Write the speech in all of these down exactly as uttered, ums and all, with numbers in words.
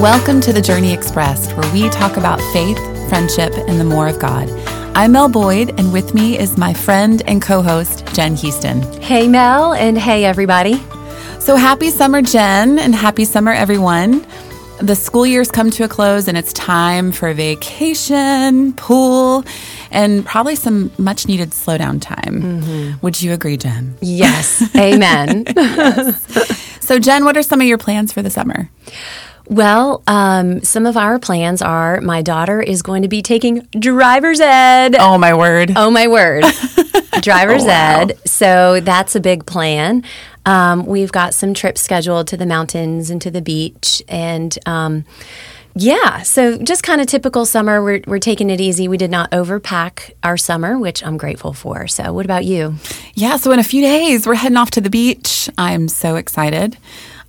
Welcome to The Journey Expressed, where we talk about faith, friendship, and the more of God. I'm Mel Boyd, and with me is my friend and co-host, Jen Houston. Hey, Mel, and hey, everybody. So happy summer, Jen, and happy summer, everyone. The school year's come to a close, and it's time for a vacation, pool, and probably some much-needed slowdown time. Mm-hmm. Would you agree, Jen? Yes. Amen. Yes. So, Jen, what are some of your plans for the summer? Well, um, some of our plans are my daughter is going to be taking driver's ed. Oh, my word. Oh, my word. Driver's oh, wow. ed. So that's a big plan. Um, we've got some trips scheduled to the mountains and to the beach. And um, yeah, so just kind of typical summer. We're, we're taking it easy. We did not overpack our summer, which I'm grateful for. So what about you? Yeah, so in a few days, we're heading off to the beach. I'm so excited.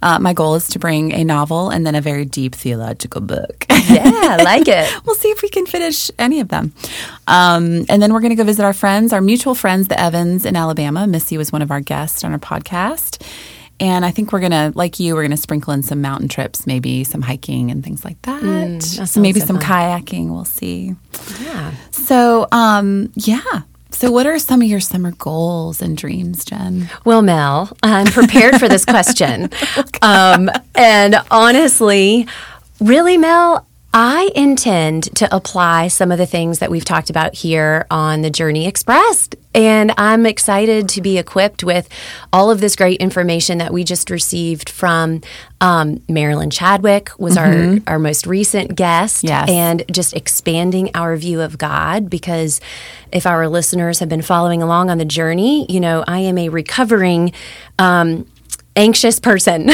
Uh, my goal is to bring a novel and then a very deep theological book. Yeah, I like it. We'll see if we can finish any of them. Um, and then we're going to go visit our friends, our mutual friends, the Evans in Alabama. Missy was one of our guests on our podcast. And I think we're going to, like you, we're going to sprinkle in some mountain trips, maybe some hiking and things like that. Mm, that maybe so some fun. Kayaking. We'll see. Yeah. So, um, yeah. So what are some of your summer goals and dreams, Jen? Well, Mel, I'm prepared for this question. Um, and honestly, really, Mel, I intend to apply some of the things that we've talked about here on The Journey Expressed. And I'm excited to be equipped with all of this great information that we just received from um, Marilyn Chadwick was mm-hmm. our, our most recent guest. Yes. And just expanding our view of God, because if our listeners have been following along on the journey, you know, I am a recovering um anxious person,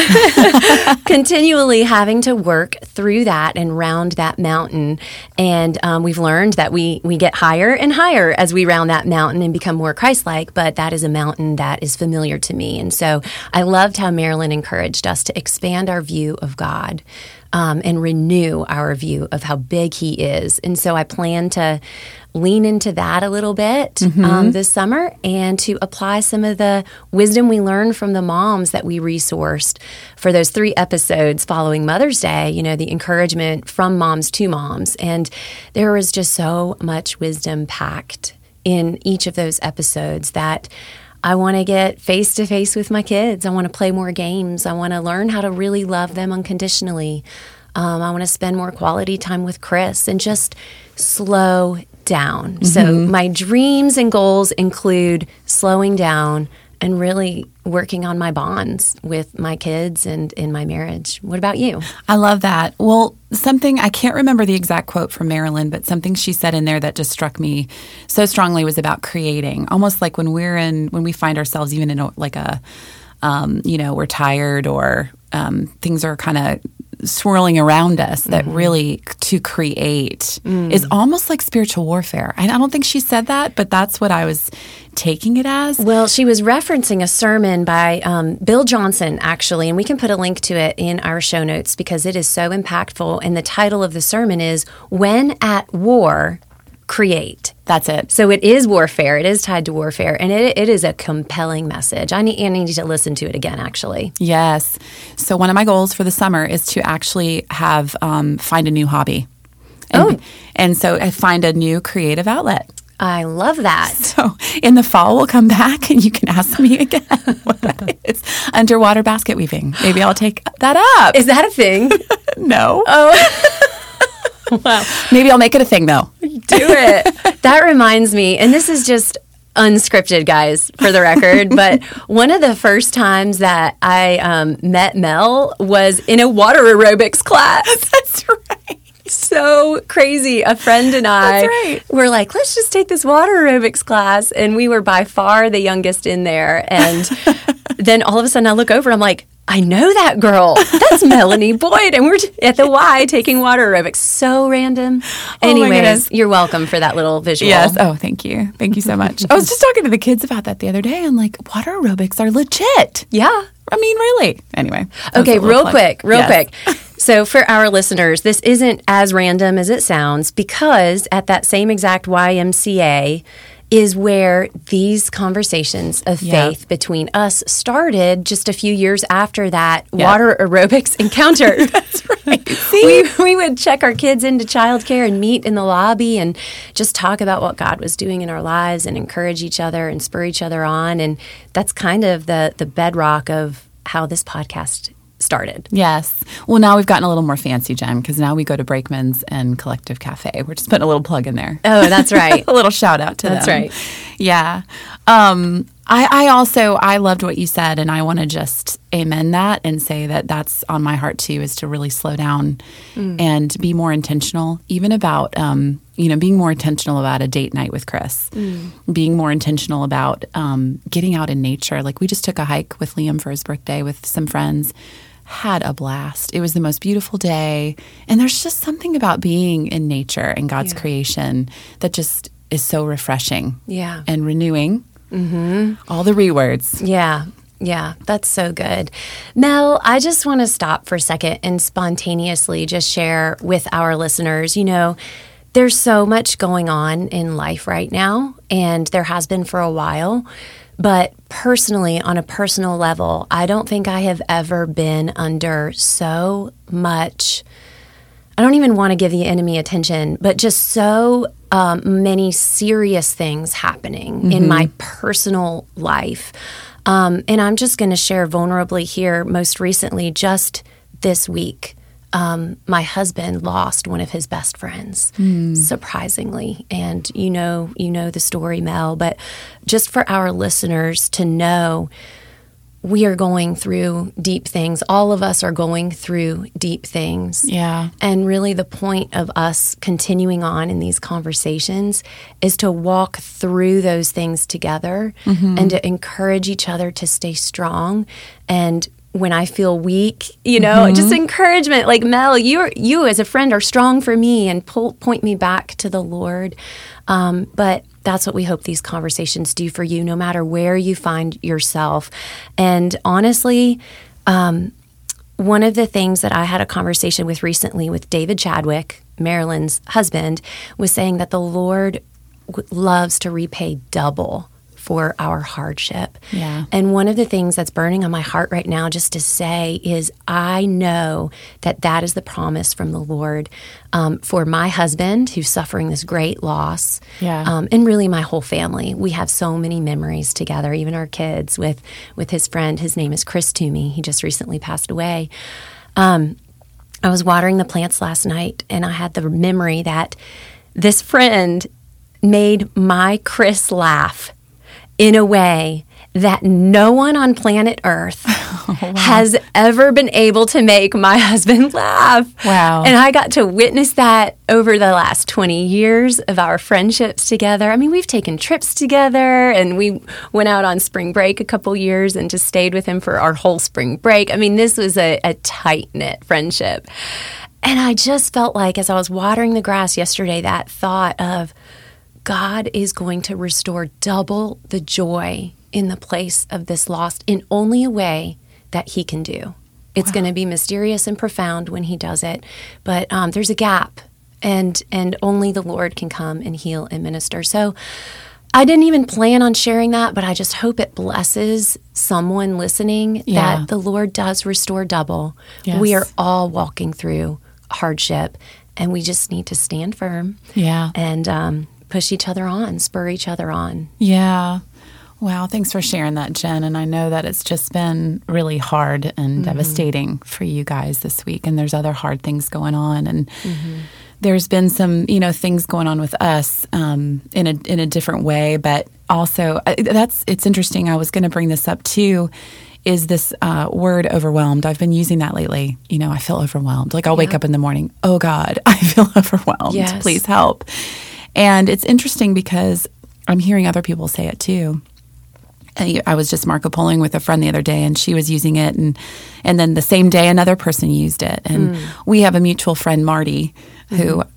continually having to work through that and round that mountain. And um, we've learned that we we get higher and higher as we round that mountain and become more Christ-like, but that is a mountain that is familiar to me. And so I loved how Marilyn encouraged us to expand our view of God um, and renew our view of how big He is. And so I plan to lean into that a little bit mm-hmm. um, this summer, and to apply some of the wisdom we learned from the moms that we resourced for those three episodes following Mother's Day, you know, the encouragement from moms to moms. And there was just so much wisdom packed in each of those episodes that I want to get face-to-face with my kids. I want to play more games. I want to learn how to really love them unconditionally. Um, I want to spend more quality time with Chris and just slow down. Mm-hmm. So my dreams and goals include slowing down and really working on my bonds with my kids and in my marriage. What about you? I love that. Well, something, I can't remember the exact quote from Marilyn, but something she said in there that just struck me so strongly was about creating. Almost like when we're in, when we find ourselves even in a, like a, um, you know, we're tired or um, things are kind of swirling around us, that mm-hmm. really to create mm. is almost like spiritual warfare. I don't think she said that, but that's what I was taking it as. Well, she was referencing a sermon by um, Bill Johnson, actually, and we can put a link to it in our show notes because it is so impactful. And the title of the sermon is When at War, Create. That's it. So it is warfare. It is tied to warfare. And it, it is a compelling message. I need, I need to listen to it again, actually. Yes. So one of my goals for the summer is to actually have um, find a new hobby. And, oh. And so I find a new creative outlet. I love that. So in the fall, we'll come back and you can ask me again what that is. Underwater basket weaving. Maybe I'll take that up. Is that a thing? No. Oh. Wow. Maybe I'll make it a thing, though. Do it. That reminds me, and this is just unscripted, guys, for the record, but one of the first times that I um, met Mel was in a water aerobics class. That's right. So crazy. A friend and I right. were like, let's just take this water aerobics class. And we were by far the youngest in there. And then all of a sudden I look over, I'm like, I know that girl. That's Melanie Boyd. And we're at the Y taking water aerobics. So random. Anyways, oh you're welcome for that little visual. Yes. Oh, thank you. Thank you so much. I was just talking to the kids about that the other day. I'm like, water aerobics are legit. Yeah. I mean, really. Anyway. Okay, real plug. quick, real yes. quick. So for our listeners, this isn't as random as it sounds, because at that same exact Y M C A is where these conversations of yeah. faith between us started just a few years after that yeah. water aerobics encounter. That's right. See? We, we would check our kids into childcare and meet in the lobby and just talk about what God was doing in our lives and encourage each other and spur each other on. And that's kind of the, the bedrock of how this podcast started. Yes. Well, now we've gotten a little more fancy, Jen, because now we go to Breakman's and Collective Cafe. We're just putting a little plug in there. Oh, that's right. A little shout out to that's them. That's right. Yeah. Um, I, I also, I loved what you said, and I want to just amen that and say that that's on my heart too, is to really slow down mm. and be more intentional, even about, um, you know, being more intentional about a date night with Chris, mm. being more intentional about um, getting out in nature. Like we just took a hike with Liam for his birthday with some friends. Had a blast. It was the most beautiful day. And there's just something about being in nature and God's yeah. creation that just is so refreshing. Yeah. And renewing. Mm-hmm. All the rewords. Yeah. Yeah. That's so good. Mel, I just want to stop for a second and spontaneously just share with our listeners, you know, there's so much going on in life right now, and there has been for a while. But personally, on a personal level, I don't think I have ever been under so much, I don't even want to give the enemy attention, but just so um, many serious things happening mm-hmm. in my personal life. Um, and I'm just going to share vulnerably here, most recently, just this week. Um, my husband lost one of his best friends, mm. surprisingly. And you know, you know the story, Mel, but just for our listeners to know, we are going through deep things. All of us are going through deep things. Yeah. And really the point of us continuing on in these conversations is to walk through those things together mm-hmm. and to encourage each other to stay strong. And when I feel weak, you know, mm-hmm. just encouragement. Like, Mel, you you as a friend are strong for me and pull, point me back to the Lord. Um, but that's what we hope these conversations do for you, no matter where you find yourself. And honestly, um, one of the things that I had a conversation with recently with David Chadwick, Marilyn's husband, was saying that the Lord w- loves to repay double for our hardship. Yeah. And one of the things that's burning on my heart right now just to say is I know that that is the promise from the Lord um, for my husband who's suffering this great loss yeah. um, and really my whole family. We have so many memories together, even our kids with, with his friend. His name is Chris Toomey. He just recently passed away. Um, I was watering the plants last night, and I had the memory that this friend made my Chris laugh in a way that no one on planet Earth oh, wow. has ever been able to make my husband laugh. Wow. And I got to witness that over the last twenty years of our friendships together. I mean, we've taken trips together, and we went out on spring break a couple years and just stayed with him for our whole spring break. I mean, this was a, a tight-knit friendship. And I just felt like, as I was watering the grass yesterday, that thought of, God is going to restore double the joy in the place of this loss in only a way that he can do. It's wow. going to be mysterious and profound when he does it, but um, there's a gap, and and only the Lord can come and heal and minister. So I didn't even plan on sharing that, but I just hope it blesses someone listening yeah. that the Lord does restore double. Yes. We are all walking through hardship, and we just need to stand firm. Yeah, and um push each other on, spur each other on. Yeah. Wow. Thanks for sharing that, Jen. And I know that it's just been really hard and mm-hmm. devastating for you guys this week. And there's other hard things going on. And mm-hmm. there's been some, you know, things going on with us um, in a in a different way. But also, that's it's interesting. I was going to bring this up, too, is this uh, word overwhelmed. I've been using that lately. You know, I feel overwhelmed. Like I'll yeah. wake up in the morning. Oh, God, I feel overwhelmed. Yes. Please help. And it's interesting because I'm hearing other people say it too. I was just Marco Poloing with a friend the other day, and she was using it, and and then the same day another person used it. And mm. we have a mutual friend, Marty, who mm.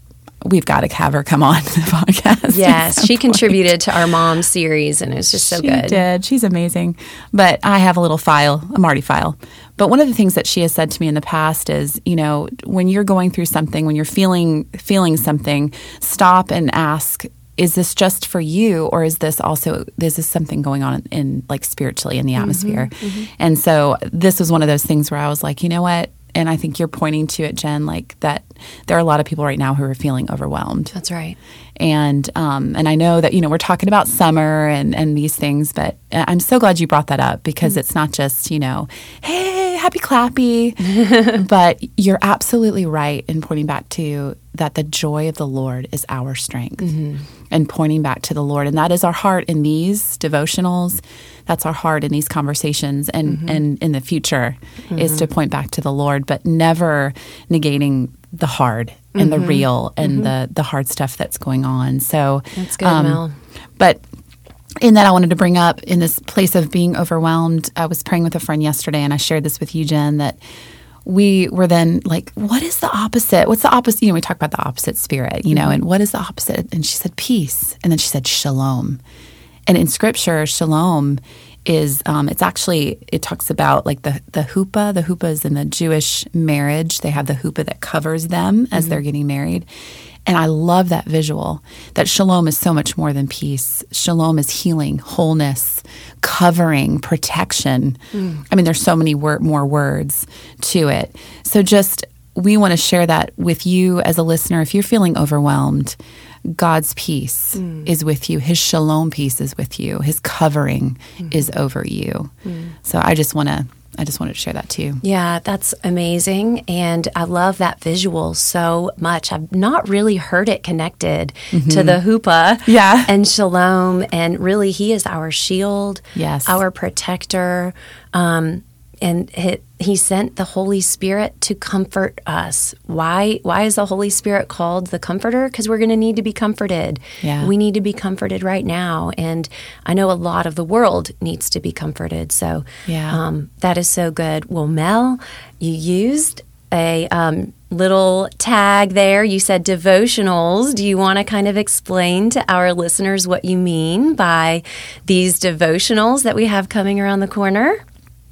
we've got to have her come on the podcast. Yes, she point. contributed to our mom series, and it was just so she good. She did. She's amazing. But I have a little file, a Marty file. But one of the things that she has said to me in the past is, you know, when you're going through something, when you're feeling feeling something, stop and ask is this just for you, or is this also is this something going on in, in like spiritually in the atmosphere? Mm-hmm, mm-hmm. And so this was one of those things where I was like, you know what? And I think you're pointing to it, Jen, like that there are a lot of people right now who are feeling overwhelmed. That's right. And um, and I know that, you know, we're talking about summer and, and these things, but I'm so glad you brought that up because mm-hmm. it's not just, you know, hey, happy clappy, but you're absolutely right in pointing back to that the joy of the Lord is our strength mm-hmm. and pointing back to the Lord. And that is our heart in these devotionals. That's our heart in these conversations and, mm-hmm. and in the future mm-hmm. is to point back to the Lord, but never negating the hard and mm-hmm. the real and mm-hmm. the, the hard stuff that's going on. So, that's good, um, Mel. But in that, I wanted to bring up in this place of being overwhelmed, I was praying with a friend yesterday and I shared this with you, Jen, that we were then like, what is the opposite? What's the opposite? You know, we talk about the opposite spirit, you know, mm-hmm. and what is the opposite? And she said, peace. And then she said, shalom. And in scripture, shalom is, um, it's actually, it talks about like the, the huppah. The huppah is in the Jewish marriage. They have the huppah that covers them as mm-hmm. they're getting married. And I love that visual, that shalom is so much more than peace. Shalom is healing, wholeness, covering, protection. Mm. I mean, there's so many wor- more words to it. So just, we want to share that with you as a listener. If you're feeling overwhelmed, God's peace mm. is with you. His shalom peace is with you. His covering mm. is over you. Mm. So I just want to I just wanted to share that too. Yeah, that's amazing. And I love that visual so much. I've not really heard it connected mm-hmm. to the huppah yeah. and shalom. And really, he is our shield, yes. our protector. Um, and it, he sent the Holy Spirit to comfort us. Why Why is the Holy Spirit called the comforter? Because we're going to need to be comforted. Yeah. We need to be comforted right now. And I know a lot of the world needs to be comforted. So yeah. um, that is so good. Well, Mel, you used a um, little tag there. You said devotionals. Do you want to kind of explain to our listeners what you mean by these devotionals that we have coming around the corner?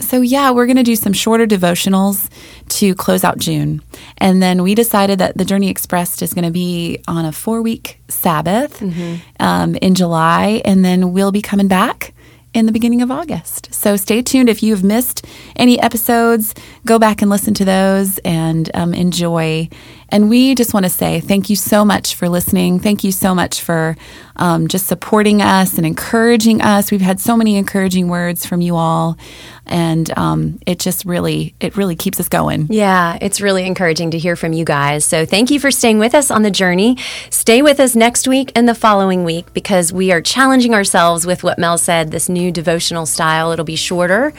So yeah, we're going to do some shorter devotionals to close out June. And then we decided that the Journey Expressed is going to be on a four-week Sabbath mm-hmm. um, in July, and then we'll be coming back in the beginning of August. So stay tuned. If you've missed any episodes, go back and listen to those and um, enjoy. And we just want to say thank you so much for listening. Thank you so much for um, just supporting us and encouraging us. We've had so many encouraging words from you all, and um, it just really, it really keeps us going. Yeah, it's really encouraging to hear from you guys. So thank you for staying with us on the journey. Stay with us next week and the following week because we are challenging ourselves with what Mel said, this new devotional style. It'll be shorter,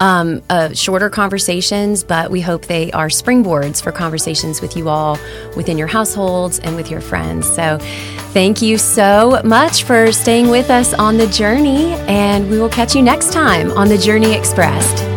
um, uh, shorter conversations, but we hope they are springboards for conversations with you all within your households and with your friends. So thank you so much for staying with us on the journey, and we will catch you next time on The Journey Expressed.